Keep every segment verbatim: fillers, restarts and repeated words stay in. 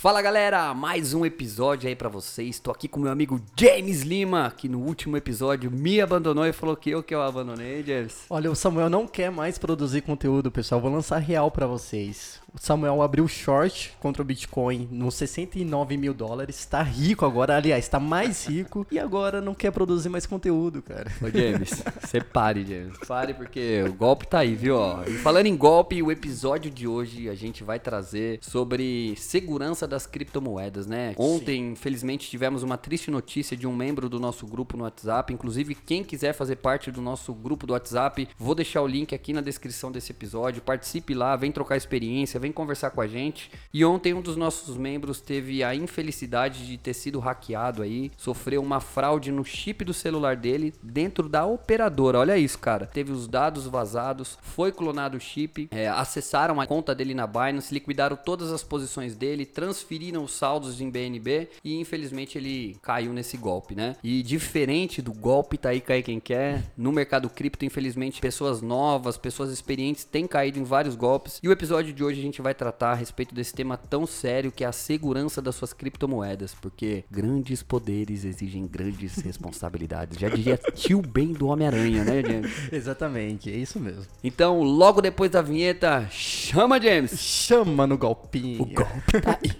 Fala galera, mais um episódio aí pra vocês. Estou aqui com meu amigo James Lima, que no último episódio me abandonou e falou que eu que eu abandonei, James. Olha, o Samuel não quer mais produzir conteúdo, pessoal. Vou lançar real pra vocês. O Samuel abriu short contra o Bitcoin nos sessenta e nove mil dólares. Tá rico agora, aliás, tá mais rico e agora não quer produzir mais conteúdo, cara. Ô James, você pare, James. Pare porque o golpe tá aí, viu? Ó, e falando em golpe, o episódio de hoje a gente vai trazer sobre segurança das criptomoedas, né? Ontem, Sim. infelizmente, tivemos uma triste notícia de um membro do nosso grupo no WhatsApp. Inclusive, quem quiser fazer parte do nosso grupo do WhatsApp, vou deixar o link aqui na descrição desse episódio. Participe lá, vem trocar experiência, vem conversar com a gente. E ontem, um dos nossos membros teve a infelicidade de ter sido hackeado aí, sofreu uma fraude no chip do celular dele dentro da operadora. Olha isso, cara. Teve os dados vazados, foi clonado o chip, é, acessaram a conta dele na Binance, liquidaram todas as posições dele, transferiram transferiram os saldos em B N B e infelizmente ele caiu nesse golpe, né? E diferente do golpe, tá aí, cai quem quer, no mercado cripto, infelizmente, pessoas novas, pessoas experientes têm caído em vários golpes. E o episódio de hoje a gente vai tratar a respeito desse tema tão sério que é a segurança das suas criptomoedas, porque grandes poderes exigem grandes responsabilidades. Já diria tio Ben do Homem-Aranha, né, James? Exatamente, é isso mesmo. Então, logo depois da vinheta, chama, James! Chama no golpinho! O golpe tá aí!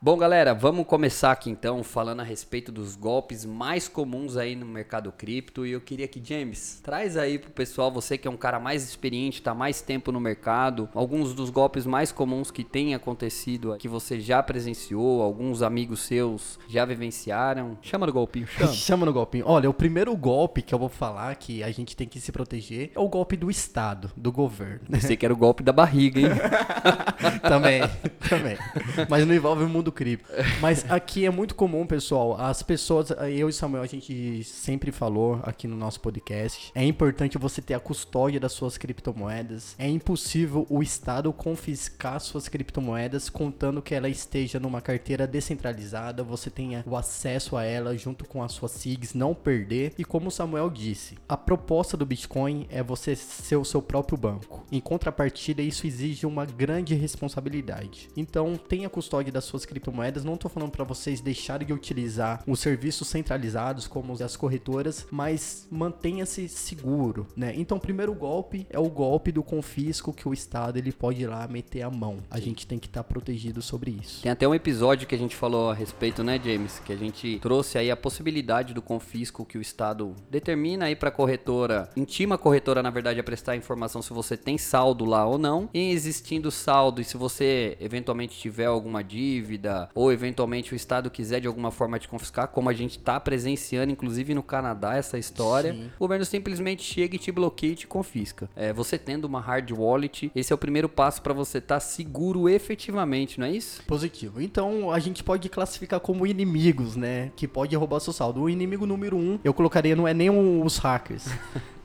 Bom, galera, vamos começar aqui então falando a respeito dos golpes mais comuns aí no mercado cripto. E eu queria que, James, traz aí pro pessoal, você que é um cara mais experiente, tá mais tempo no mercado, alguns dos golpes mais comuns que tem acontecido, que você já presenciou, alguns amigos seus já vivenciaram. Chama no golpinho, chama. Chama no golpinho. Olha, o primeiro golpe que eu vou falar que a gente tem que se proteger é o golpe do Estado, do governo. Pensei que era o golpe da barriga, hein? Também, também. Mas não envolve o mundo cripto. Mas aqui é muito comum, pessoal, as pessoas, eu e Samuel, a gente sempre falou aqui no nosso podcast, é importante você ter a custódia das suas criptomoedas. É impossível o Estado confiscar suas criptomoedas contando que ela esteja numa carteira descentralizada, você tenha o acesso a ela junto com as suas S I Gs, não perder. E como o Samuel disse, a proposta do Bitcoin é você ser o seu próprio banco. Em contrapartida, isso exige uma grande responsabilidade. Então, tenha custódia das suas criptomoedas. Moedas, não tô falando para vocês deixarem de utilizar os serviços centralizados como as corretoras, mas mantenha-se seguro, né? Então, primeiro golpe é o golpe do confisco, que o Estado ele pode ir lá meter a mão. A gente tem que estar tá protegido sobre isso. Tem até um episódio que a gente falou a respeito, né, James? Que a gente trouxe aí a possibilidade do confisco que o Estado determina aí para corretora, intima a corretora, na verdade, a prestar informação se você tem saldo lá ou não. E existindo saldo, e se você eventualmente tiver alguma dívida, ou eventualmente o Estado quiser de alguma forma te confiscar, como a gente tá presenciando inclusive no Canadá essa história, Sim. o governo simplesmente chega e te bloqueia e te confisca. É, você tendo uma hard wallet, esse é o primeiro passo para você estar tá seguro efetivamente, não é isso? Positivo. Então a gente pode classificar como inimigos, né? Que pode roubar seu saldo. O inimigo número um, eu colocaria, não é nem os hackers.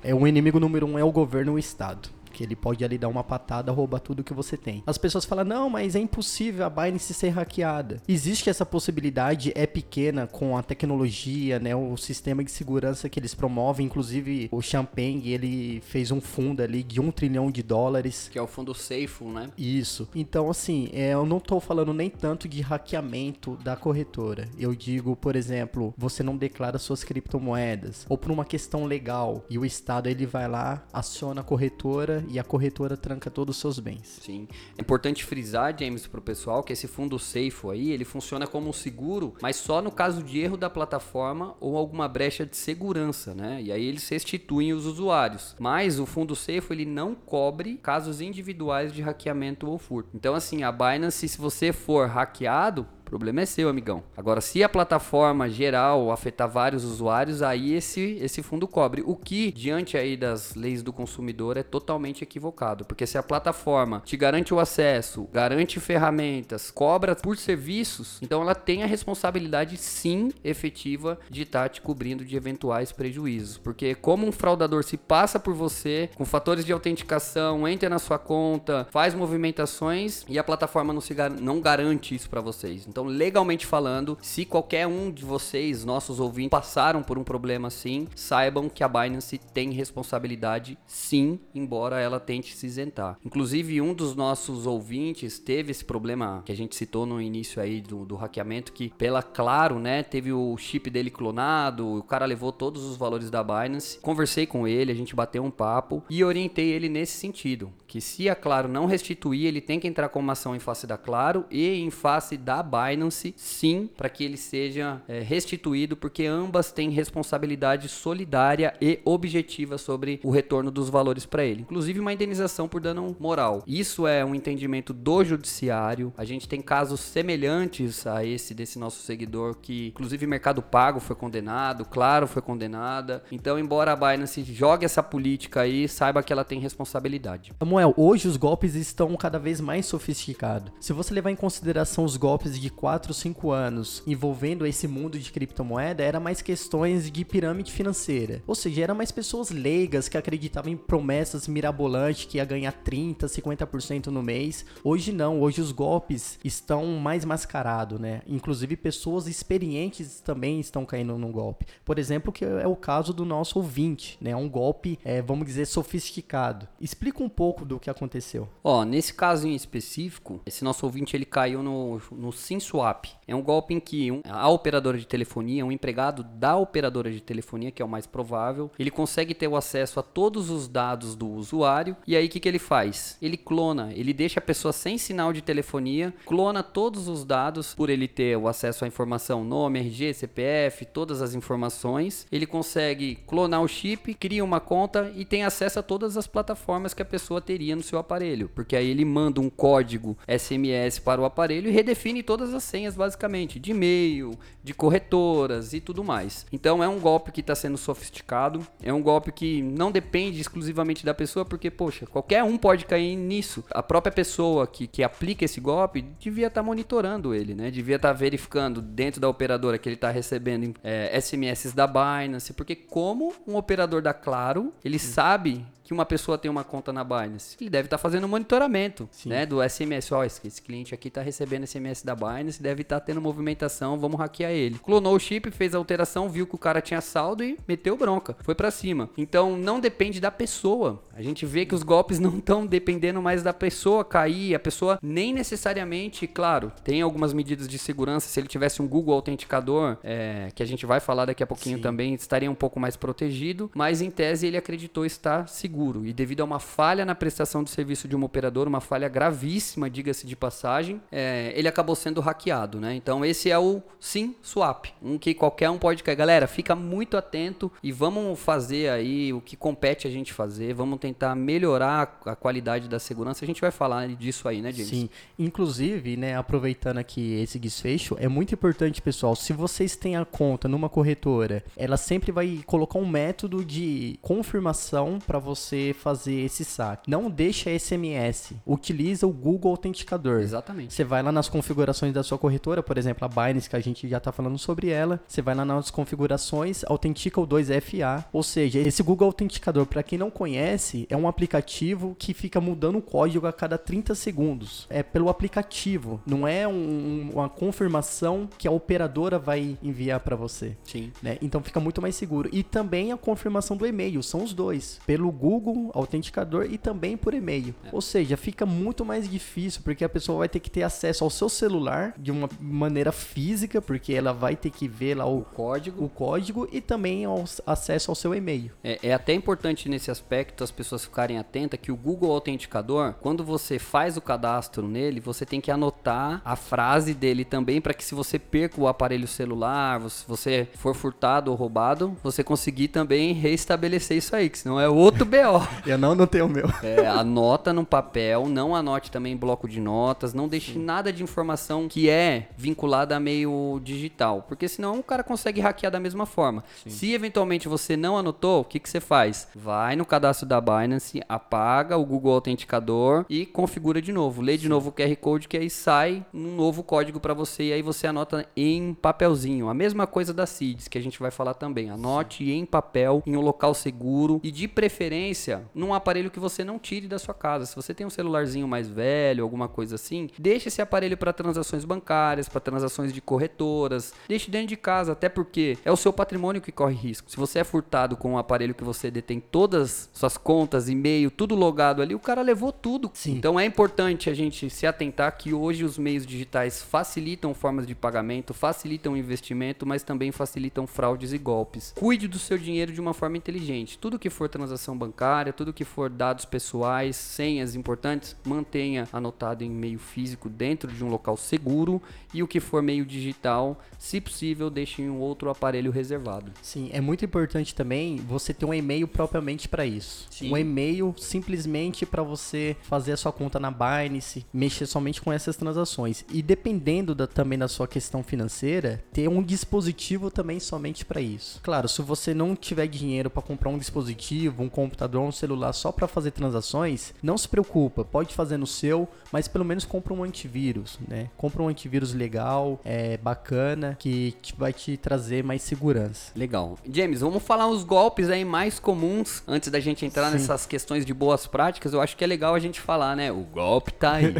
é, o inimigo número um é o governo e o Estado. Que ele pode ali dar uma patada, roubar tudo que você tem. As pessoas falam, não, mas é impossível a Binance ser hackeada. Existe essa possibilidade, é pequena com a tecnologia, né, o sistema de segurança que eles promovem, inclusive o Champagne, ele fez um fundo ali de um trilhão de dólares. Que é o fundo SafePal, né? Isso. Então, assim, é, eu não tô falando nem tanto de hackeamento da corretora. Eu digo, por exemplo, você não declara suas criptomoedas, ou por uma questão legal, e o Estado, ele vai lá, aciona a corretora, e a corretora tranca todos os seus bens. Sim. É importante frisar, James, pro pessoal, que esse fundo SafePal aí, ele funciona como um seguro, mas só no caso de erro da plataforma ou alguma brecha de segurança, né? E aí eles restituem os usuários. Mas o fundo SafePal, ele não cobre casos individuais de hackeamento ou furto. Então, assim, a Binance, se você for hackeado, o problema é seu, amigão. Agora, se a plataforma geral afetar vários usuários, aí esse, esse fundo cobre. O que, diante aí das leis do consumidor, é totalmente equivocado. Porque se a plataforma te garante o acesso, garante ferramentas, cobra por serviços, então ela tem a responsabilidade, sim, efetiva de estar te cobrindo de eventuais prejuízos. Porque como um fraudador se passa por você, com fatores de autenticação, entra na sua conta, faz movimentações e a plataforma não, se gar- não garante isso para vocês. Então, legalmente falando, se qualquer um de vocês, nossos ouvintes, passaram por um problema assim, saibam que a Binance tem responsabilidade sim, embora ela tente se isentar. Inclusive, um dos nossos ouvintes teve esse problema que a gente citou no início aí do, do hackeamento, que pela Claro, né, teve o chip dele clonado, o cara levou todos os valores da Binance. Conversei com ele, a gente bateu um papo e orientei ele nesse sentido, que se a Claro não restituir, ele tem que entrar com uma ação em face da Claro e em face da Binance, sim, para que ele seja é, restituído, porque ambas têm responsabilidade solidária e objetiva sobre o retorno dos valores para ele, inclusive uma indenização por dano moral. Isso é um entendimento do judiciário. A gente tem casos semelhantes a esse desse nosso seguidor, que inclusive Mercado Pago foi condenado, Claro foi condenada. Então, embora a Binance jogue essa política aí, saiba que ela tem responsabilidade. Samuel, hoje os golpes estão cada vez mais sofisticados. Se você levar em consideração os golpes de quatro, cinco anos envolvendo esse mundo de criptomoeda, era mais questões de pirâmide financeira. Ou seja, eram mais pessoas leigas que acreditavam em promessas mirabolantes que ia ganhar trinta, cinquenta por cento no mês. Hoje não, hoje os golpes estão mais mascarados, né? Inclusive pessoas experientes também estão caindo num golpe. Por exemplo, que é o caso do nosso ouvinte, né? Um golpe, é, vamos dizer, sofisticado. Explica um pouco do que aconteceu. Ó, nesse caso em específico, esse nosso ouvinte, ele caiu no, no SimSwap. É um golpe em que um, a operadora de telefonia, um empregado da operadora de telefonia, que é o mais provável, ele consegue ter o acesso a todos os dados do usuário. E aí, o que, que ele faz? Ele clona, ele deixa a pessoa sem sinal de telefonia, clona todos os dados, por ele ter o acesso à informação, nome, R G, C P F, todas as informações. Ele consegue clonar o chip, cria uma conta e tem acesso a todas as plataformas que a pessoa teria no seu aparelho, porque aí ele manda um código S M S para o aparelho e redefine todas as senhas, basicamente, de e-mail, de corretoras e tudo mais. Então, é um golpe que está sendo sofisticado, é um golpe que não depende exclusivamente da pessoa, porque, poxa, qualquer um pode cair nisso. A própria pessoa que, que aplica esse golpe devia estar tá monitorando ele, né? Devia estar tá verificando dentro da operadora que ele está recebendo é, S M S da Binance, porque como um operador da Claro, ele Sim. sabe que uma pessoa tem uma conta na Binance, ele deve estar tá fazendo um monitoramento, né, do S M S. Ó, oh, esse cliente aqui está recebendo S M S da Binance, deve estar tá tendo movimentação, vamos hackear ele. Clonou o chip, fez a alteração, viu que o cara tinha saldo e meteu bronca, foi pra cima. Então, não depende da pessoa. A gente vê que os golpes não estão dependendo mais da pessoa cair, a pessoa nem necessariamente, claro, tem algumas medidas de segurança. Se ele tivesse um Google Autenticador, é, que a gente vai falar daqui a pouquinho Sim. também, estaria um pouco mais protegido, mas em tese ele acreditou estar seguro. E devido a uma falha na prestação do serviço de um operador, uma falha gravíssima, diga-se de passagem, é, ele acabou sendo hackeado, né? Então, esse é o SimSwap, um que qualquer um pode cair. Galera, fica muito atento e vamos fazer aí o que compete a gente fazer, vamos tentar melhorar a qualidade da segurança. A gente vai falar disso aí, né, James? Sim, inclusive, né, aproveitando aqui esse desfecho, é muito importante, pessoal, se vocês têm a conta numa corretora, ela sempre vai colocar um método de confirmação para você você fazer esse saque. Não deixa S M S, utiliza o Google Autenticador. Exatamente. Você vai lá nas configurações da sua corretora, por exemplo, a Binance, que a gente já tá falando sobre ela, você vai lá nas configurações, autentica o dois F A, ou seja, esse Google Autenticador, para quem não conhece, é um aplicativo que fica mudando o código a cada trinta segundos. É pelo aplicativo, não é um, uma confirmação que a operadora vai enviar para você. Sim. Né? Então fica muito mais seguro. E também a confirmação do e-mail, são os dois, pelo Google Google Autenticador e também por e-mail. É. Ou seja, fica muito mais difícil, porque a pessoa vai ter que ter acesso ao seu celular de uma maneira física, porque ela vai ter que ver lá o, o código, o código e também ao, acesso ao seu e-mail. É, é até importante nesse aspecto as pessoas ficarem atentas que o Google Autenticador, quando você faz o cadastro nele, você tem que anotar a frase dele também, para que se você perca o aparelho celular, se você for furtado ou roubado, você conseguir também reestabelecer isso aí, que senão é outro B O. Eu não anotei o meu. É, anota no papel, não anote também em bloco de notas, não deixe Sim. nada de informação que é vinculada a meio digital, porque senão o cara consegue hackear da mesma forma. Sim. Se eventualmente você não anotou, o que, que você faz? Vai no cadastro da Binance, apaga o Google Autenticador e configura de novo. Lê de Sim. novo o Q R Code, que aí sai um novo código para você e aí você anota em papelzinho. A mesma coisa da C I D S, que a gente vai falar também. Anote Sim. em papel, em um local seguro e de preferência preferência num aparelho que você não tire da sua casa. Se você tem um celularzinho mais velho, alguma coisa assim, deixe esse aparelho para transações bancárias, para transações de corretoras, deixe dentro de casa, até porque é o seu patrimônio que corre risco. Se você é furtado com um aparelho que você detém todas as suas contas, e-mail, tudo logado ali, o cara levou tudo. Sim. Então é importante a gente se atentar que hoje os meios digitais facilitam formas de pagamento, facilitam investimento, mas também facilitam fraudes e golpes. Cuide do seu dinheiro de uma forma inteligente. Tudo que for transação bancária, tudo que for dados pessoais, senhas importantes, mantenha anotado em meio físico dentro de um local seguro, e o que for meio digital, se possível, deixe em um outro aparelho reservado. Sim, é muito importante também você ter um e-mail propriamente para isso. Sim. Um e-mail simplesmente para você fazer a sua conta na Binance, mexer somente com essas transações. E dependendo da, também da sua questão financeira, ter um dispositivo também somente para isso. Claro, se você não tiver dinheiro para comprar um dispositivo, um computador, um celular só para fazer transações, não se preocupa, pode fazer no seu, mas pelo menos compra um antivírus, né? Compra um antivírus legal, é, bacana, que te, vai te trazer mais segurança. Legal. James, vamos falar os golpes aí mais comuns antes da gente entrar Sim. nessas questões de boas práticas. Eu acho que é legal a gente falar, né? O golpe tá aí.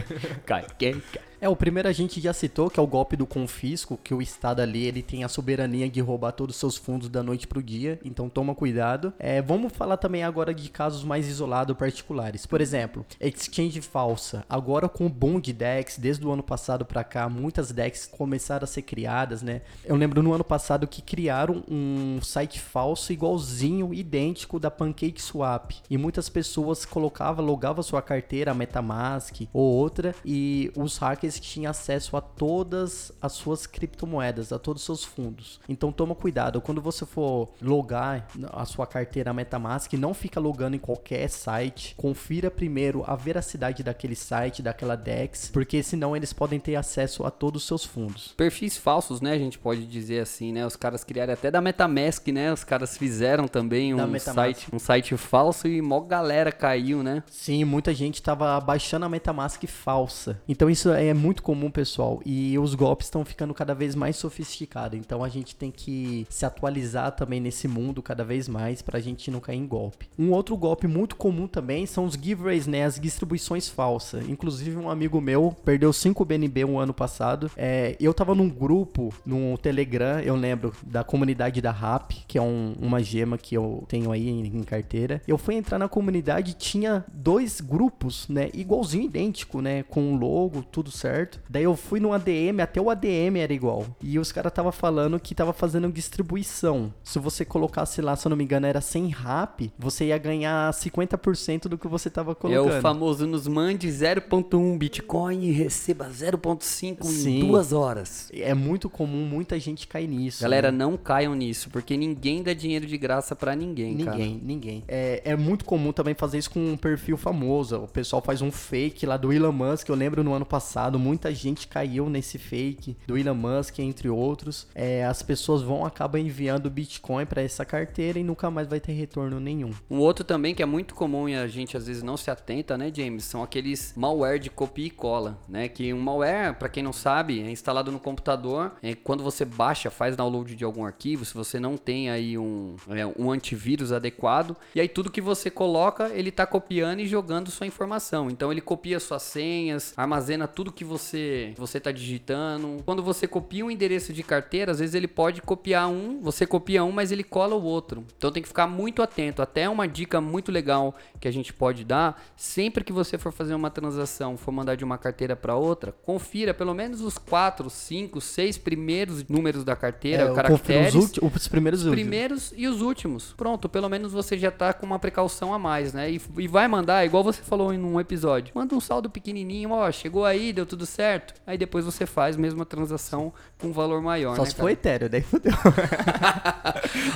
Cai, cai, cai. É, o primeiro a gente já citou, que é o golpe do confisco, que o Estado ali, ele tem a soberania de roubar todos os seus fundos da noite pro dia, então toma cuidado. É, vamos falar também agora de casos mais isolados, particulares. Por exemplo, exchange falsa. Agora com o boom de D E X, desde o ano passado pra cá, muitas D E X começaram a ser criadas, né? Eu lembro no ano passado que criaram um site falso igualzinho, idêntico da PancakeSwap. E muitas pessoas colocavam, logavam sua carteira, a MetaMask ou outra, e os hackers que tinha acesso a todas as suas criptomoedas, a todos os seus fundos. Então toma cuidado, quando você for logar a sua carteira MetaMask, não fica logando em qualquer site, confira primeiro a veracidade daquele site, daquela D E X, porque senão eles podem ter acesso a todos os seus fundos. Perfis falsos, né, a gente pode dizer assim, né, os caras criaram até da MetaMask, né, os caras fizeram também um site, um site falso e mó galera caiu, né? Sim, muita gente tava baixando a MetaMask falsa. Então isso é muito comum, pessoal, e os golpes estão ficando cada vez mais sofisticados, então a gente tem que se atualizar também nesse mundo cada vez mais pra gente não cair em golpe. Um outro golpe muito comum também são os giveaways, né, as distribuições falsas. Inclusive um amigo meu perdeu cinco B N B um ano passado, é, eu tava num grupo, no Telegram, eu lembro, da comunidade da R A P, que é um, uma gema que eu tenho aí em, em carteira. Eu fui entrar na comunidade e tinha dois grupos, né, igualzinho, idêntico, né, com um logo, tudo certo. Daí eu fui no A D M, até o A D M era igual. E os caras tava falando que tava fazendo distribuição. Se você colocasse lá, se eu não me engano, era cem R A P, você ia ganhar cinquenta por cento do que você tava colocando. É o famoso nos mande zero vírgula um Bitcoin e receba zero vírgula cinco Sim. em duas horas. É muito comum, muita gente cair nisso. Galera, né? Não caiam nisso, porque ninguém dá dinheiro de graça pra ninguém, ninguém cara. Ninguém, ninguém. É, é muito comum também fazer isso com um perfil famoso. O pessoal faz um fake lá do Elon Musk, eu lembro no ano passado. Muita gente caiu nesse fake do Elon Musk, entre outros. É, as pessoas vão acabar enviando Bitcoin para essa carteira e nunca mais vai ter retorno nenhum. Um outro também que é muito comum e a gente às vezes não se atenta, né, James? São aqueles malware de copia e cola, né? Que um malware, para quem não sabe, é instalado no computador. É, quando você baixa, faz download de algum arquivo, se você não tem aí um, é, um antivírus adequado, e aí tudo que você coloca, ele tá copiando e jogando sua informação. Então ele copia suas senhas, armazena tudo que você você tá digitando. Quando você copia um endereço de carteira, às vezes ele pode copiar um, você copia um, mas ele cola o outro. Então tem que ficar muito atento. Até uma dica muito legal que a gente pode dar, sempre que você for fazer uma transação, for mandar de uma carteira para outra, confira pelo menos os quatro, cinco, seis primeiros números da carteira, é, caracteres, os, últimos, os primeiros, os primeiros e os últimos. Pronto, pelo menos você já tá com uma precaução a mais, né? E, e vai mandar, igual você falou em um episódio, manda um saldo pequenininho, ó, chegou aí, deu tudo certo, aí depois você faz mesmo a transação com valor maior. Só né, se for Ethereum, daí fodeu.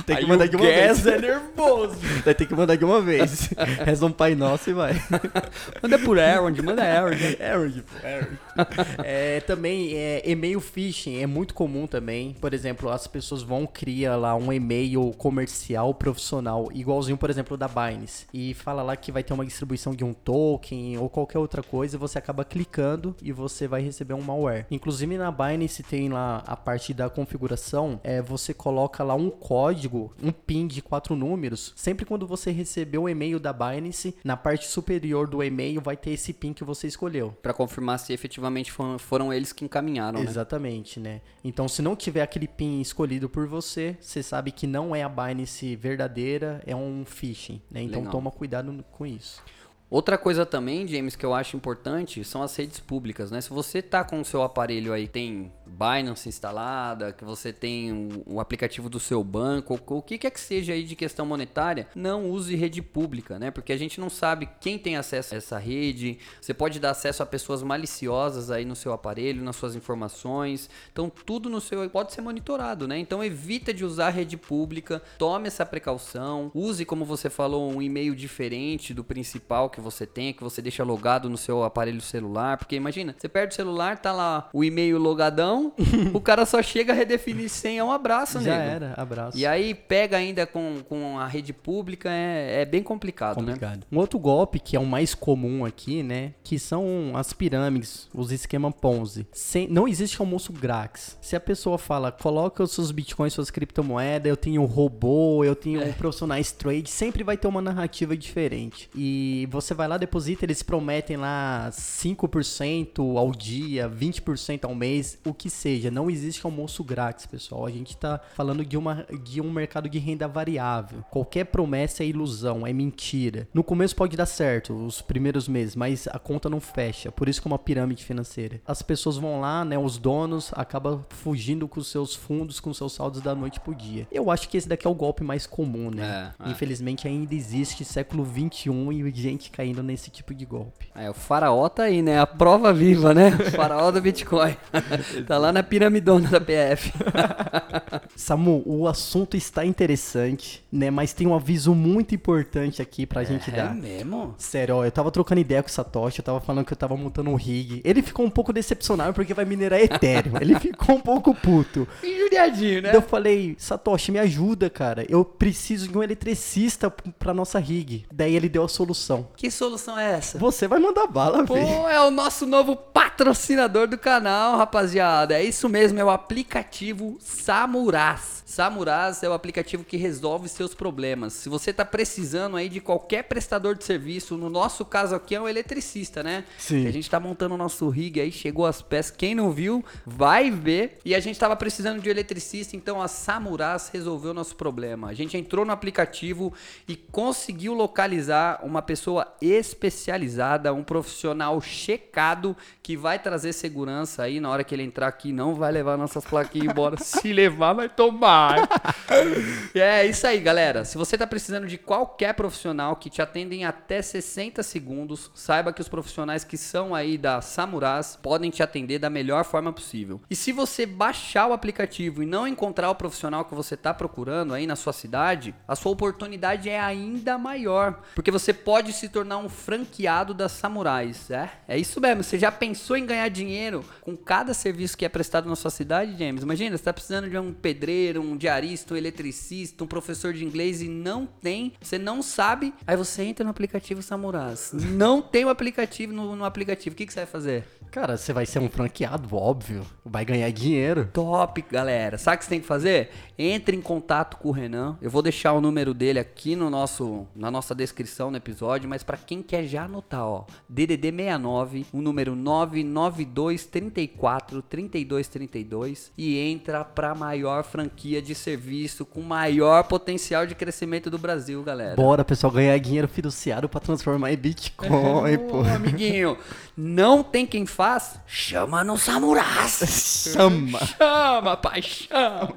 Tem que aí mandar de uma vez. É nervoso. Daí tem que mandar de uma vez. Reza um Pai Nosso e vai. Manda por Errand, manda Errand. Errand, é, também é, e-mail phishing é muito comum também. Por exemplo, as pessoas vão criar lá um e-mail comercial profissional, igualzinho, por exemplo, da Binance, e fala lá que vai ter uma distribuição de um token ou qualquer outra coisa, você acaba clicando e você você vai receber um malware. Inclusive na Binance tem lá a parte da configuração, é, você coloca lá um código, um PIN de quatro números. Sempre quando você receber o e-mail da Binance, na parte superior do e-mail vai ter esse PIN que você escolheu. Para confirmar se efetivamente foram, foram eles que encaminharam, né? Exatamente, né? Então se não tiver aquele PIN escolhido por você, você sabe que não é a Binance verdadeira, é um phishing, né? Então Legal. Toma cuidado com isso. Outra coisa também, James, que eu acho importante são as redes públicas, né? Se você tá com o seu aparelho aí, tem Binance instalada, que você tem o aplicativo do seu banco, o que quer que seja aí de questão monetária, não use rede pública, né? Porque a gente não sabe quem tem acesso a essa rede, você pode dar acesso a pessoas maliciosas aí no seu aparelho, nas suas informações, então tudo no seu pode ser monitorado, né? Então evita de usar rede pública, tome essa precaução, use, como você falou, um e-mail diferente do principal que que você tem, que você deixa logado no seu aparelho celular, porque imagina, você perde o celular, tá lá o e-mail logadão, o cara só chega a redefinir senha, um abraço, já nego. Era, abraço. E aí pega ainda com, com a rede pública, é, é bem complicado, complicado, né? Um outro golpe, que é o mais comum aqui, né, que são as pirâmides, os esquemas Ponzi. Sem, não existe almoço grátis. Se a pessoa fala, coloca os seus bitcoins, suas criptomoedas, eu tenho robô, eu tenho é. profissionais trade, sempre vai ter uma narrativa diferente. E você Você vai lá, deposita, eles prometem lá cinco por cento ao dia, vinte por cento ao mês, o que seja. Não existe almoço grátis, pessoal. A gente tá falando de, uma, de um mercado de renda variável. Qualquer promessa é ilusão, é mentira. No começo pode dar certo, os primeiros meses, mas a conta não fecha. Por isso que é uma pirâmide financeira. As pessoas vão lá, né, os donos acabam fugindo com seus fundos, com seus saldos da noite pro dia. Eu acho que esse daqui é o golpe mais comum, né? É, é. Infelizmente ainda existe século vinte e um e gente caindo nesse tipo de golpe. É, o faraó tá aí, né? A prova viva, né? O faraó do Bitcoin. Tá lá na piramidona da P F. Samu, o assunto está interessante, né? Mas tem um aviso muito importante aqui pra é, gente dar. É mesmo? Sério, ó, eu tava trocando ideia com o Satoshi, eu tava falando que eu tava montando um rig. Ele ficou um pouco decepcionado porque vai minerar Ethereum. Ele ficou um pouco puto. Injuriadinho, né? Então eu falei, Satoshi, me ajuda, cara. Eu preciso de um eletricista pra nossa rig. Daí ele deu a solução. Que Que solução é essa? Você vai mandar bala, velho. Pô, é o nosso novo patrocinador do canal, rapaziada. É isso mesmo, é o aplicativo Samurais. Samurais é o aplicativo que resolve seus problemas. Se você tá precisando aí de qualquer prestador de serviço, no nosso caso aqui é um eletricista, né? Sim. A gente tá montando o nosso rig aí, chegou as peças. Quem não viu, vai ver. E a gente tava precisando de um eletricista, então a Samurais resolveu o nosso problema. A gente entrou no aplicativo e conseguiu localizar uma pessoa especializada, um profissional checado que vai trazer segurança aí na hora que ele entrar aqui, não vai levar nossas plaquinhas embora. Se levar, vai tomar. É isso aí, galera. Se você tá precisando de qualquer profissional que te atenda em até sessenta segundos, saiba que os profissionais que são aí da Samurais podem te atender da melhor forma possível. E se você baixar o aplicativo e não encontrar o profissional que você tá procurando aí na sua cidade, a sua oportunidade é ainda maior, porque você pode se tornar um franqueado das Samurais, é? É isso mesmo, você já pensou em ganhar dinheiro com cada serviço que é prestado na sua cidade, James? Imagina, você tá precisando de um pedreiro, um diarista, um eletricista, um professor de inglês e não tem, você não sabe, aí você entra no aplicativo Samurais, não tem o aplicativo, no, no aplicativo, o que, que você vai fazer? Cara, você vai ser um franqueado, óbvio, vai ganhar dinheiro. Top, galera, sabe o que você tem que fazer? Entre em contato com o Renan, eu vou deixar o número dele aqui no nosso, na nossa descrição no episódio, mas pra quem quer já anotar, ó, D D D sessenta e nove, o número nove nove dois três quatro três dois três dois, e entra pra maior franquia de serviço com maior potencial de crescimento do Brasil, galera. Bora, pessoal, ganhar dinheiro financiado pra transformar em Bitcoin, é, pô. Amiguinho, não tem quem faz? Chama no Samurais! Chama! Chama, pai, chama!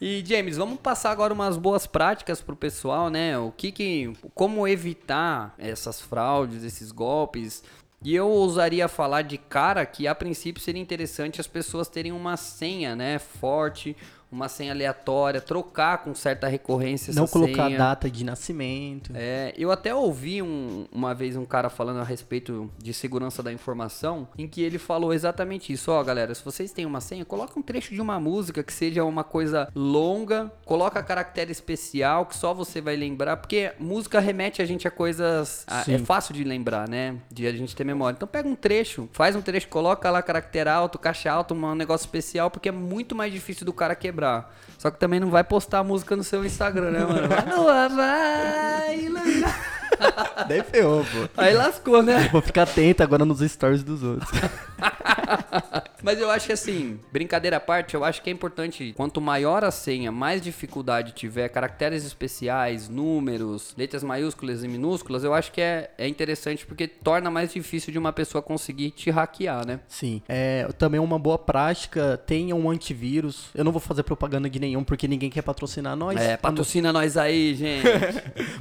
E James, vamos passar agora umas boas práticas pro pessoal, né? O que que, como evitar essas fraudes, esses golpes? E eu ousaria falar de cara que a princípio seria interessante as pessoas terem uma senha, né, forte, uma senha aleatória, trocar com certa recorrência essa senha. Não colocar a data de nascimento. É, eu até ouvi um, uma vez um cara falando a respeito de segurança da informação, em que ele falou exatamente isso. Ó, galera, se vocês têm uma senha, coloca um trecho de uma música que seja uma coisa longa, coloca caractere especial que só você vai lembrar, porque música remete a gente a coisas... A, é fácil de lembrar, né? De a gente ter memória. Então pega um trecho, faz um trecho, coloca lá caractere alto, caixa alto, um negócio especial, porque é muito mais difícil do cara quebrar. Só que também não vai postar a música no seu Instagram, né, mano? Vai, vai. Daí ferrou, pô. Aí lascou, né? Eu vou ficar atento agora nos stories dos outros. Mas eu acho que assim, brincadeira à parte, eu acho que é importante, quanto maior a senha, mais dificuldade tiver, caracteres especiais, números, letras maiúsculas e minúsculas, eu acho que é, é interessante porque torna mais difícil de uma pessoa conseguir te hackear, né? Sim, é, também uma boa prática, tenha um antivírus, eu não vou fazer propaganda de nenhum porque ninguém quer patrocinar nós. É, patrocina quando... nós aí, gente.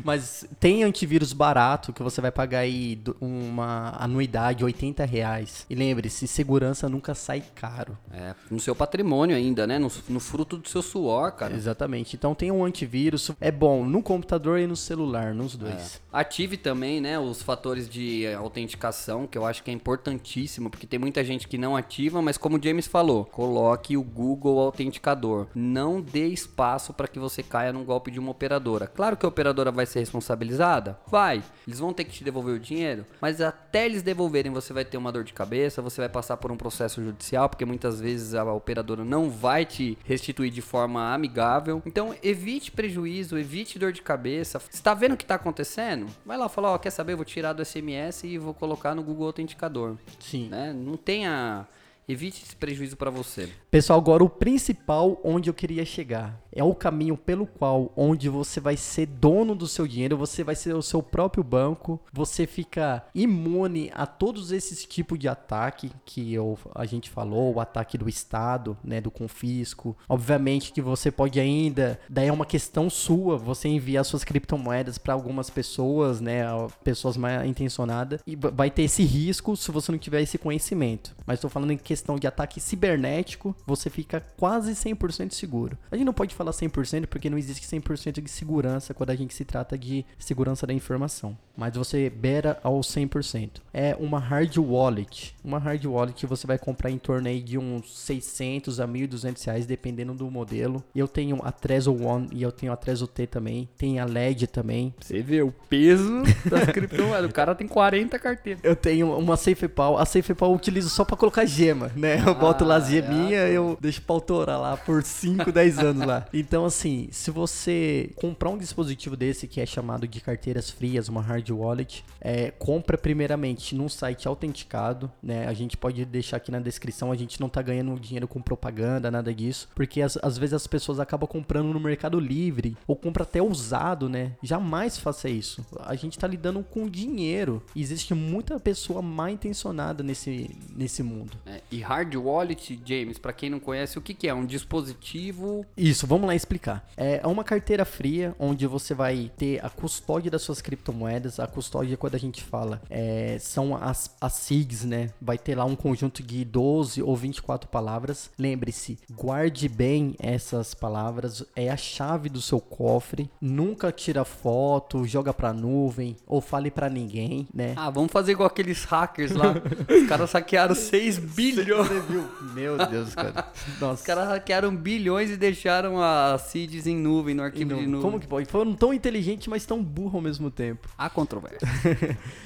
Mas tem antivírus barato que você vai pagar aí uma anuidade, oitenta reais. E lembre-se, segurança nunca sai caro. É, no seu patrimônio ainda, né? No, no fruto do seu suor, cara. Exatamente. Então tem um antivírus, é bom no computador e no celular, nos dois. É. Ative também, né, os fatores de autenticação, que eu acho que é importantíssimo, porque tem muita gente que não ativa, mas como o James falou, coloque o Google Autenticador. Não dê espaço para que você caia num golpe de uma operadora. Claro que a operadora vai ser responsabilizada? Vai. Eles vão ter que te devolver o dinheiro, mas até eles devolverem, você vai ter uma dor de cabeça, você vai passar por um processo judicial, porque muitas vezes a operadora não vai te restituir de forma amigável. Então evite prejuízo, evite dor de cabeça. Você tá vendo o que tá acontecendo? Vai lá falar, ó, quer saber? Eu vou tirar do S M S e vou colocar no Google Autenticador. Sim. Né? Não tenha... Evite esse prejuízo para você. Pessoal, agora o principal onde eu queria chegar. É o caminho pelo qual, onde você vai ser dono do seu dinheiro, você vai ser o seu próprio banco, você fica imune a todos esses tipos de ataque que eu, a gente falou, o ataque do Estado, né, do confisco. Obviamente que você pode ainda, daí é uma questão sua, você enviar suas criptomoedas para algumas pessoas, né, pessoas mal intencionadas, e vai ter esse risco se você não tiver esse conhecimento. Mas estou falando em questão questão de ataque cibernético, você fica quase cem por cento seguro. A gente não pode falar cem por cento porque não existe cem por cento de segurança quando a gente se trata de segurança da informação, mas você beira ao cem por cento. É uma hard wallet. Uma hard wallet que você vai comprar em torno aí de uns seiscentos a mil e duzentos reais, dependendo do modelo. Eu tenho a Trezor One e eu tenho a Trezor T também, tem a Ledger também. Você vê o peso das criptomoedas. O cara tem quarenta carteiras. Eu tenho uma SafePal. A SafePal eu utilizo só para colocar gema, né? Eu ah, boto lá as geminhas, é, eu deixo pra autorar lá por cinco, dez anos lá. Então, assim, se você comprar um dispositivo desse que é chamado de carteiras frias, uma hard wallet, é, compra primeiramente num site autenticado, né? A gente pode deixar aqui na descrição, a gente não tá ganhando dinheiro com propaganda, nada disso, porque as, às vezes as pessoas acabam comprando no Mercado Livre, ou compra até usado, né? Jamais faça isso. A gente tá lidando com dinheiro. Existe muita pessoa mal intencionada nesse, nesse mundo. É. E hard wallet, James, para quem não conhece, o que, que é? Um dispositivo... Isso, vamos lá explicar. É uma carteira fria, onde você vai ter a custódia das suas criptomoedas. A custódia, quando a gente fala, é, são as, as S I Gs, né? Vai ter lá um conjunto de doze ou vinte e quatro palavras. Lembre-se, guarde bem essas palavras. É a chave do seu cofre. Nunca tira foto, joga pra nuvem, ou fale pra ninguém, né? Ah, vamos fazer igual aqueles hackers lá. Os caras saquearam seis bilhões. Você viu? Meu Deus, cara. Nossa. Os caras hackearam bilhões e deixaram as seeds em nuvem, no arquivo de nuvem. Como que pode? Foram tão inteligentes, mas tão burros ao mesmo tempo. Há controvérsia.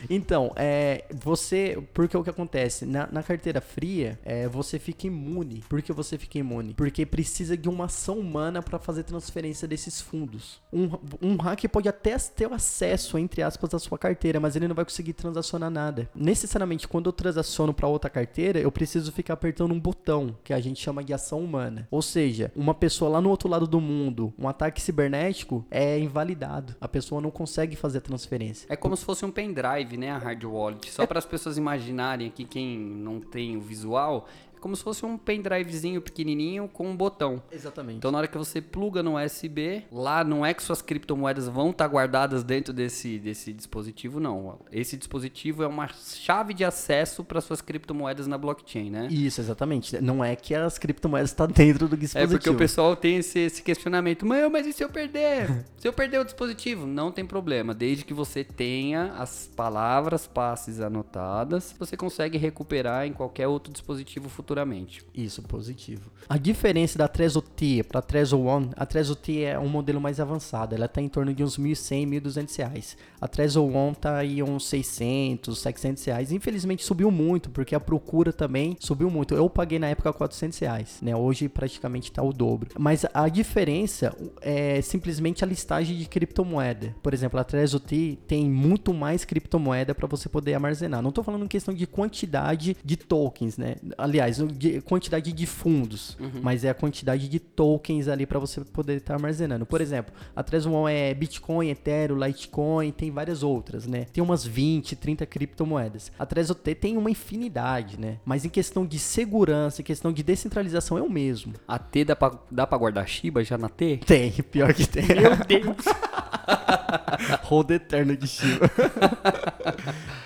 Então, é, você... Porque o que acontece? Na, na carteira fria, é, você fica imune. Por que você fica imune? Porque precisa de uma ação humana para fazer transferência desses fundos. Um, um hacker pode até ter o acesso, entre aspas, à sua carteira, mas ele não vai conseguir transacionar nada. Necessariamente, quando eu transaciono para outra carteira, eu preciso preciso ficar apertando um botão, que a gente chama de ação humana. Ou seja, uma pessoa lá no outro lado do mundo, um ataque cibernético é invalidado. A pessoa não consegue fazer a transferência. É como se fosse um pendrive, né, a hard wallet. Só é... para as pessoas imaginarem aqui, quem não tem o visual... como se fosse um pendrivezinho pequenininho com um botão. Exatamente. Então, na hora que você pluga no U S B, lá não é que suas criptomoedas vão estar guardadas dentro desse, desse dispositivo, não. Esse dispositivo é uma chave de acesso para suas criptomoedas na blockchain, né? Isso, exatamente. Não é que as criptomoedas estão dentro do dispositivo. É porque o pessoal tem esse, esse questionamento. Mãe, mas e se eu perder? Se eu perder o dispositivo? Não tem problema. Desde que você tenha as palavras passes anotadas, você consegue recuperar em qualquer outro dispositivo futuramente. Isso, positivo. A diferença da Trezor T para a Trezor One, a Trezor T é um modelo mais avançado. Ela está em torno de uns mil e cem, mil e duzentos reais. A Trezor One está aí uns seiscentos, setecentos reais. Infelizmente subiu muito, porque a procura também subiu muito. Eu paguei na época quatrocentos reais, né? Hoje praticamente está o dobro. Mas a diferença é simplesmente a listagem de criptomoeda. Por exemplo, a Trezor T tem muito mais criptomoeda para você poder armazenar. Não estou falando em questão de quantidade de tokens, né? Aliás, de quantidade de fundos, uhum. mas é a quantidade de tokens ali para você poder estar tá armazenando. Por exemplo, a Trezor é Bitcoin, Ethereum, Litecoin, tem várias outras, né? Tem umas vinte, trinta criptomoedas. A Trezor T tem uma infinidade, né? Mas em questão de segurança, em questão de descentralização é o mesmo. A T dá pra, dá pra guardar Shiba já na T? Tem, pior que tem. Meu Deus! Roda eterno de Shiba.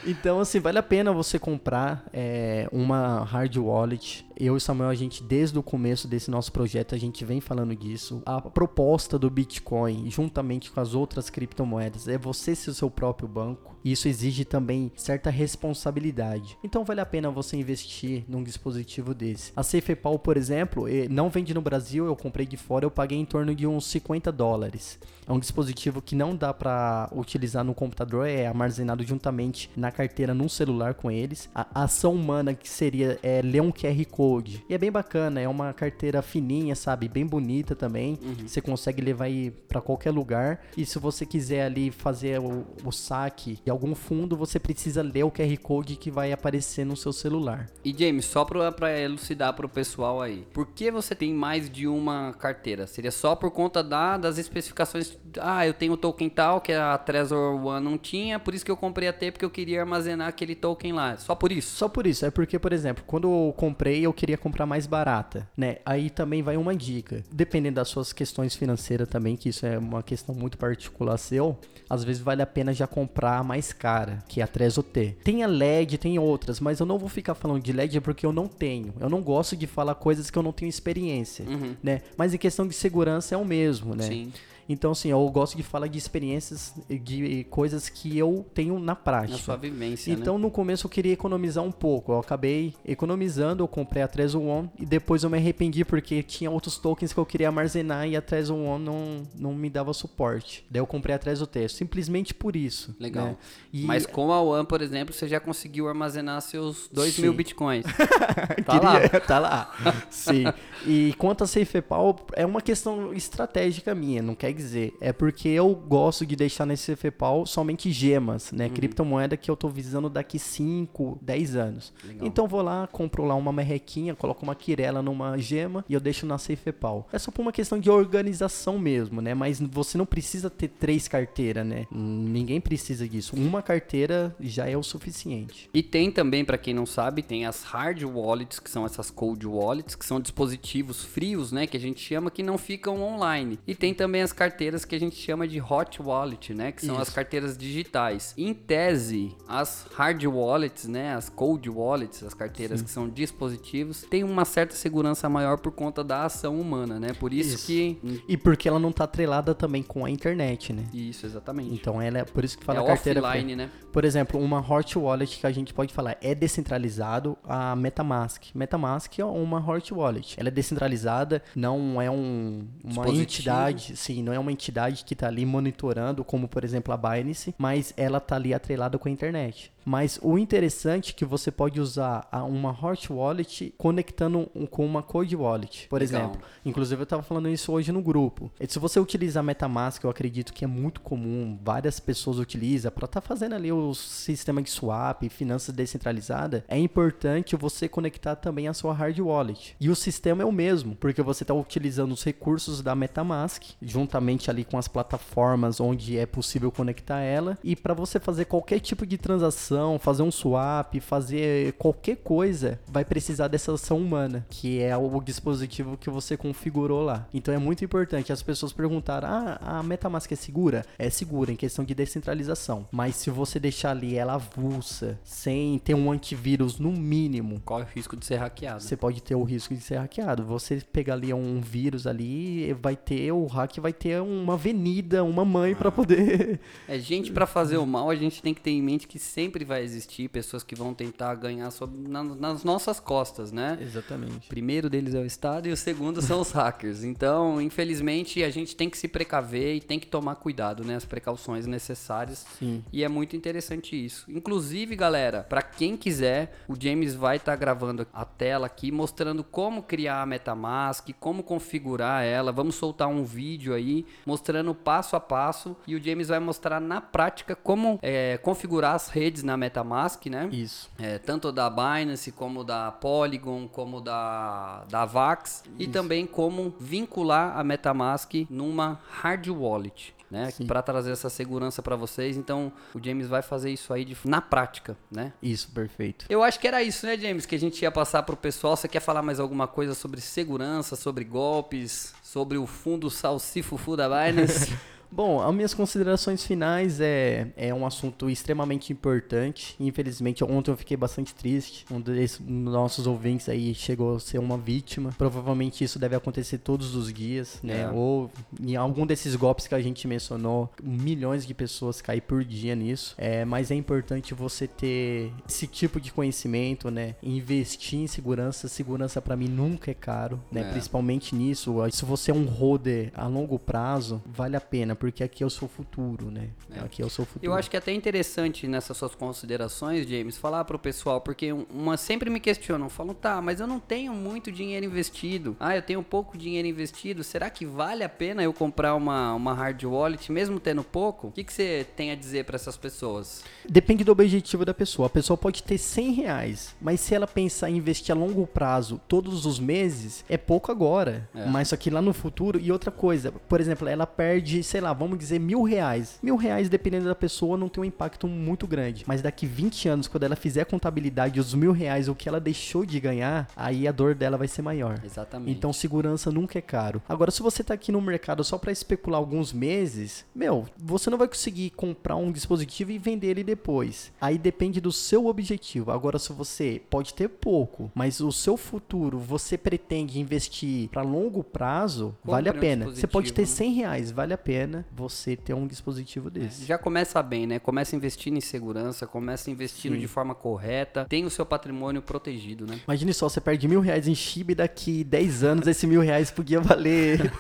Então, assim, vale a pena você comprar é, uma hard wallet. Eu e Samuel, a gente, desde o começo desse nosso projeto, a gente vem falando disso. A proposta do Bitcoin, juntamente com as outras criptomoedas, é você ser o seu próprio banco. Isso exige também certa responsabilidade. Então, vale a pena você investir num dispositivo desse. A SafePal, por exemplo, não vende no Brasil, eu comprei de fora, eu paguei em torno de uns cinquenta dólares. É um dispositivo que não dá para utilizar no computador, é armazenado juntamente na carteira, num celular com eles. A ação humana que seria é, ler um Q R Code. E é bem bacana, é uma carteira fininha, sabe? Bem bonita também. Uhum. Você consegue levar aí para qualquer lugar. E se você quiser ali fazer o, o saque de algum fundo, você precisa ler o Q R Code que vai aparecer no seu celular. E James, só para elucidar para o pessoal aí, por que você tem mais de uma carteira? Seria só por conta da, das especificações? Ah, eu tenho o token tal, que a Trezor One não tinha, por isso que eu comprei a T, porque eu queria armazenar aquele token lá. Só por isso? Só por isso. É porque, por exemplo, quando eu comprei, eu queria comprar mais barata, né? Aí também vai uma dica. Dependendo das suas questões financeiras também, que isso é uma questão muito particular seu, às vezes vale a pena já comprar a mais cara, que é a Trezor T. Tem a Ledger, tem outras, mas eu não vou ficar falando de Ledger porque eu não tenho. Eu não gosto de falar coisas que eu não tenho experiência, uhum. né? Mas em questão de segurança é o mesmo, né? Sim. Então, assim, eu gosto de falar de experiências, de coisas que eu tenho na prática. Na sua vivência, então, né? No começo eu queria economizar um pouco. Eu acabei economizando, eu comprei a Trezor One e depois eu me arrependi porque tinha outros tokens que eu queria armazenar e a Trezor One não, não me dava suporte. Daí eu comprei a Trezor T, simplesmente por isso. Legal. Né? E... Mas com a One, por exemplo, você já conseguiu armazenar seus dois mil bitcoins. Tá queria... lá. Tá lá. Sim. E quanto a SafePal, é uma questão estratégica minha, não quer dizer, é porque eu gosto de deixar nesse SafePal somente gemas, né? Uhum. Criptomoeda que eu tô visando daqui cinco, dez anos. Legal. Então vou lá, compro lá uma merrequinha, coloco uma quirela numa gema e eu deixo na SafePal. É só por uma questão de organização mesmo, né? Mas você não precisa ter três carteiras, né? Ninguém precisa disso. Uma carteira já é o suficiente. E tem também, para quem não sabe, tem as hard wallets, que são essas cold wallets, que são dispositivos frios, né? Que a gente chama, que não ficam online. E tem também as carteiras carteiras que a gente chama de hot wallet, né? Que são Isso. as carteiras digitais. Em tese, as hard wallets, né? As cold wallets, as carteiras Sim. que são dispositivos, tem uma certa segurança maior por conta da ação humana, né? Por isso, isso. que... E porque ela não tá atrelada também com a internet, né? Isso, exatamente. Então, ela é... Por isso que fala é carteira... offline, né? Por exemplo, uma hot wallet que a gente pode falar é descentralizado, a MetaMask. MetaMask é uma hot wallet. Ela é descentralizada, não é um... uma entidade... Sim, não é uma entidade que está ali monitorando, como por exemplo a Binance, mas ela está ali atrelada com a internet. Mas o interessante é que você pode usar uma hot wallet conectando com uma cold wallet, por Legal. Exemplo. Inclusive eu estava falando isso hoje no grupo. E se você utilizar MetaMask, eu acredito que é muito comum, várias pessoas utilizam para estar tá fazendo ali o sistema de swap, finanças descentralizadas, é importante você conectar também a sua hard wallet. E o sistema é o mesmo, porque você está utilizando os recursos da MetaMask juntamente diretamente ali com as plataformas onde é possível conectar ela, e para você fazer qualquer tipo de transação, fazer um swap, fazer qualquer coisa, vai precisar dessa ação humana, que é o dispositivo que você configurou lá. Então é muito importante. As pessoas perguntaram, ah, a MetaMask é segura? É segura em questão de descentralização, mas se você deixar ali ela avulsa, sem ter um antivírus no mínimo, corre o risco de ser hackeado. Você pode ter o risco de ser hackeado. Você pegar ali um vírus ali, vai ter, o hack vai ter uma avenida, uma mãe ah. pra poder... É, gente, pra fazer o mal, a gente tem que ter em mente que sempre vai existir pessoas que vão tentar ganhar sobre, na, nas nossas costas, né? Exatamente. O primeiro deles é o Estado e o segundo são os hackers. Então, infelizmente, a gente tem que se precaver e tem que tomar cuidado, né? As precauções necessárias. Sim. E é muito interessante isso. Inclusive, galera, pra quem quiser, o James vai estar tá gravando a tela aqui, mostrando como criar a MetaMask, como configurar ela. Vamos soltar um vídeo aí, mostrando passo a passo, e o James vai mostrar na prática como é, configurar as redes na MetaMask, né? Isso. É, tanto da Binance, como da Polygon, como da, da Vax, e Isso. também como vincular a MetaMask numa hard wallet. Né, para trazer essa segurança para vocês. Então o James vai fazer isso aí de... na prática, né? Isso, perfeito. Eu acho que era isso, né, James, que a gente ia passar pro pessoal. Você quer falar mais alguma coisa sobre segurança, sobre golpes, sobre o fundo salsifufu da Binance? Bom, as minhas considerações finais é, é um assunto extremamente importante. Infelizmente, ontem eu fiquei bastante triste. Um dos nossos ouvintes aí chegou a ser uma vítima. Provavelmente isso deve acontecer todos os dias, né? É. Ou em algum desses golpes que a gente mencionou, milhões de pessoas caem por dia nisso. É, mas é importante você ter esse tipo de conhecimento, né? Investir em segurança. Segurança pra mim nunca é caro, né? É. Principalmente nisso. Se você é um holder a longo prazo, vale a pena. Porque aqui é o seu futuro, né? É. Aqui é o seu futuro. Eu acho que é até interessante nessas suas considerações, James, falar pro pessoal, porque uma sempre me questionam, falam, tá, mas eu não tenho muito dinheiro investido. Ah, eu tenho pouco dinheiro investido. Será que vale a pena eu comprar uma, uma hard wallet, mesmo tendo pouco? O que, que você tem a dizer para essas pessoas? Depende do objetivo da pessoa. A pessoa pode ter cem reais, mas se ela pensar em investir a longo prazo todos os meses, é pouco agora. É. Mas isso aqui lá no futuro. E outra coisa, por exemplo, ela perde, sei lá, vamos dizer mil reais. Mil reais, dependendo da pessoa, não tem um impacto muito grande. Mas daqui vinte anos, quando ela fizer a contabilidade dos mil reais, o que ela deixou de ganhar, aí a dor dela vai ser maior. Exatamente. Então, segurança nunca é caro. Agora, se você tá aqui no mercado só para especular alguns meses, meu, você não vai conseguir comprar um dispositivo e vender ele depois. Aí depende do seu objetivo. Agora, se você pode ter pouco, mas o seu futuro, você pretende investir para longo prazo, compre, vale a pena. Um você pode ter cem reais, vale a pena você ter um dispositivo desse. Já começa bem, né? Começa investindo em segurança, começa investindo Sim. de forma correta, tem o seu patrimônio protegido, né? Imagine só, você perde mil reais em Shiba e daqui dez anos esse mil reais podia valer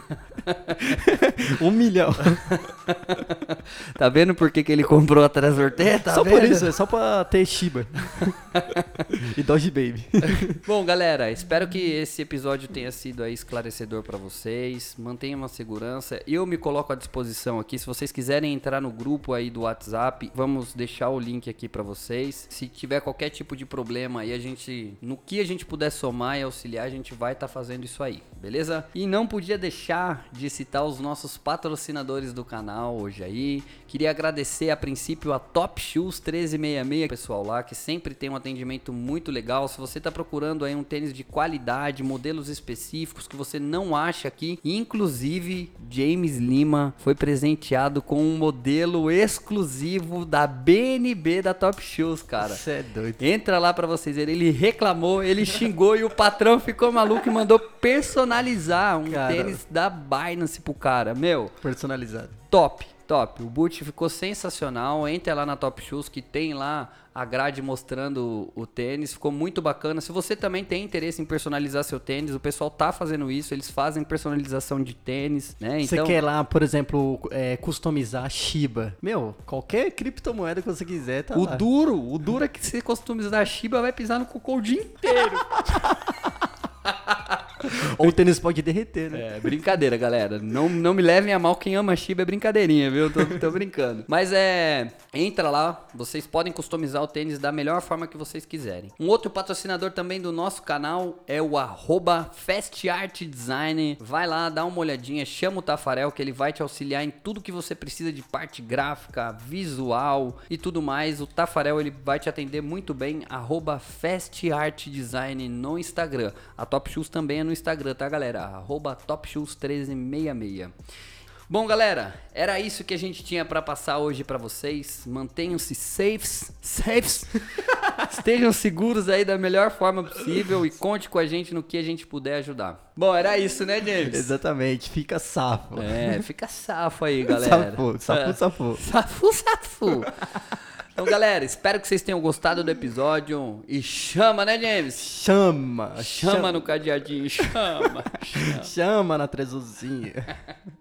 um milhão. Tá vendo por que, que ele comprou a Trezor? Tá só vendo? Por isso, é só pra ter Shiba e Doge Baby. Bom, galera, espero que esse episódio tenha sido aí esclarecedor pra vocês. Mantenha uma segurança. Eu me coloco à disposição aqui, se vocês quiserem entrar no grupo aí do WhatsApp, vamos deixar o link aqui para vocês. Se tiver qualquer tipo de problema aí, a gente, no que a gente puder somar e auxiliar, a gente vai estar tá fazendo isso aí, beleza? E não podia deixar de citar os nossos patrocinadores do canal hoje aí. Queria agradecer a princípio a Top Shoes treze sessenta e seis, pessoal lá, que sempre tem um atendimento muito legal. Se você tá procurando aí um tênis de qualidade, modelos específicos que você não acha aqui, inclusive James Lima foi presenteado com um modelo exclusivo da B N B da Top Shoes, cara. Você é doido. Entra lá pra vocês verem. Ele reclamou, ele xingou e o patrão ficou maluco e mandou personalizar um cara, tênis da Binance pro cara. Meu. Personalizado. Top. Top, o boot ficou sensacional, entra lá na Top Shoes que tem lá a grade mostrando o tênis, ficou muito bacana. Se você também tem interesse em personalizar seu tênis, o pessoal tá fazendo isso, eles fazem personalização de tênis, né? Então, você quer lá, por exemplo, é, customizar a Shiba, meu, qualquer criptomoeda que você quiser tá o lá. O duro, o duro é que se customizar a Shiba vai pisar no cocô o dia inteiro. Ou o tênis pode derreter, né? É, brincadeira, galera. Não, não me levem a mal, quem ama Shiba é brincadeirinha, viu? Tô, tô brincando. Mas é... Entra lá, vocês podem customizar o tênis da melhor forma que vocês quiserem. Um outro patrocinador também do nosso canal é o arroba Fast Art Design. Vai lá, dá uma olhadinha, chama o Tafarel que ele vai te auxiliar em tudo que você precisa de parte gráfica, visual e tudo mais. O Tafarel, ele vai te atender muito bem. Arroba Fast Art Design no Instagram. A Top Shoes também é no Instagram, tá, galera? Arroba Top Shoes treze sessenta e seis. Bom, galera, era isso que a gente tinha pra passar hoje pra vocês. Mantenham-se safes, safes. Estejam seguros aí da melhor forma possível e conte com a gente no que a gente puder ajudar. Bom, era isso, né, James? Exatamente, fica safo. É, fica safo aí, galera. Safu, safu, safu. Safu, safu. Então, galera, espero que vocês tenham gostado do episódio. E chama, né, James? Chama. Chama, chama no cadeadinho. Chama. Chama, chama na trezozinha.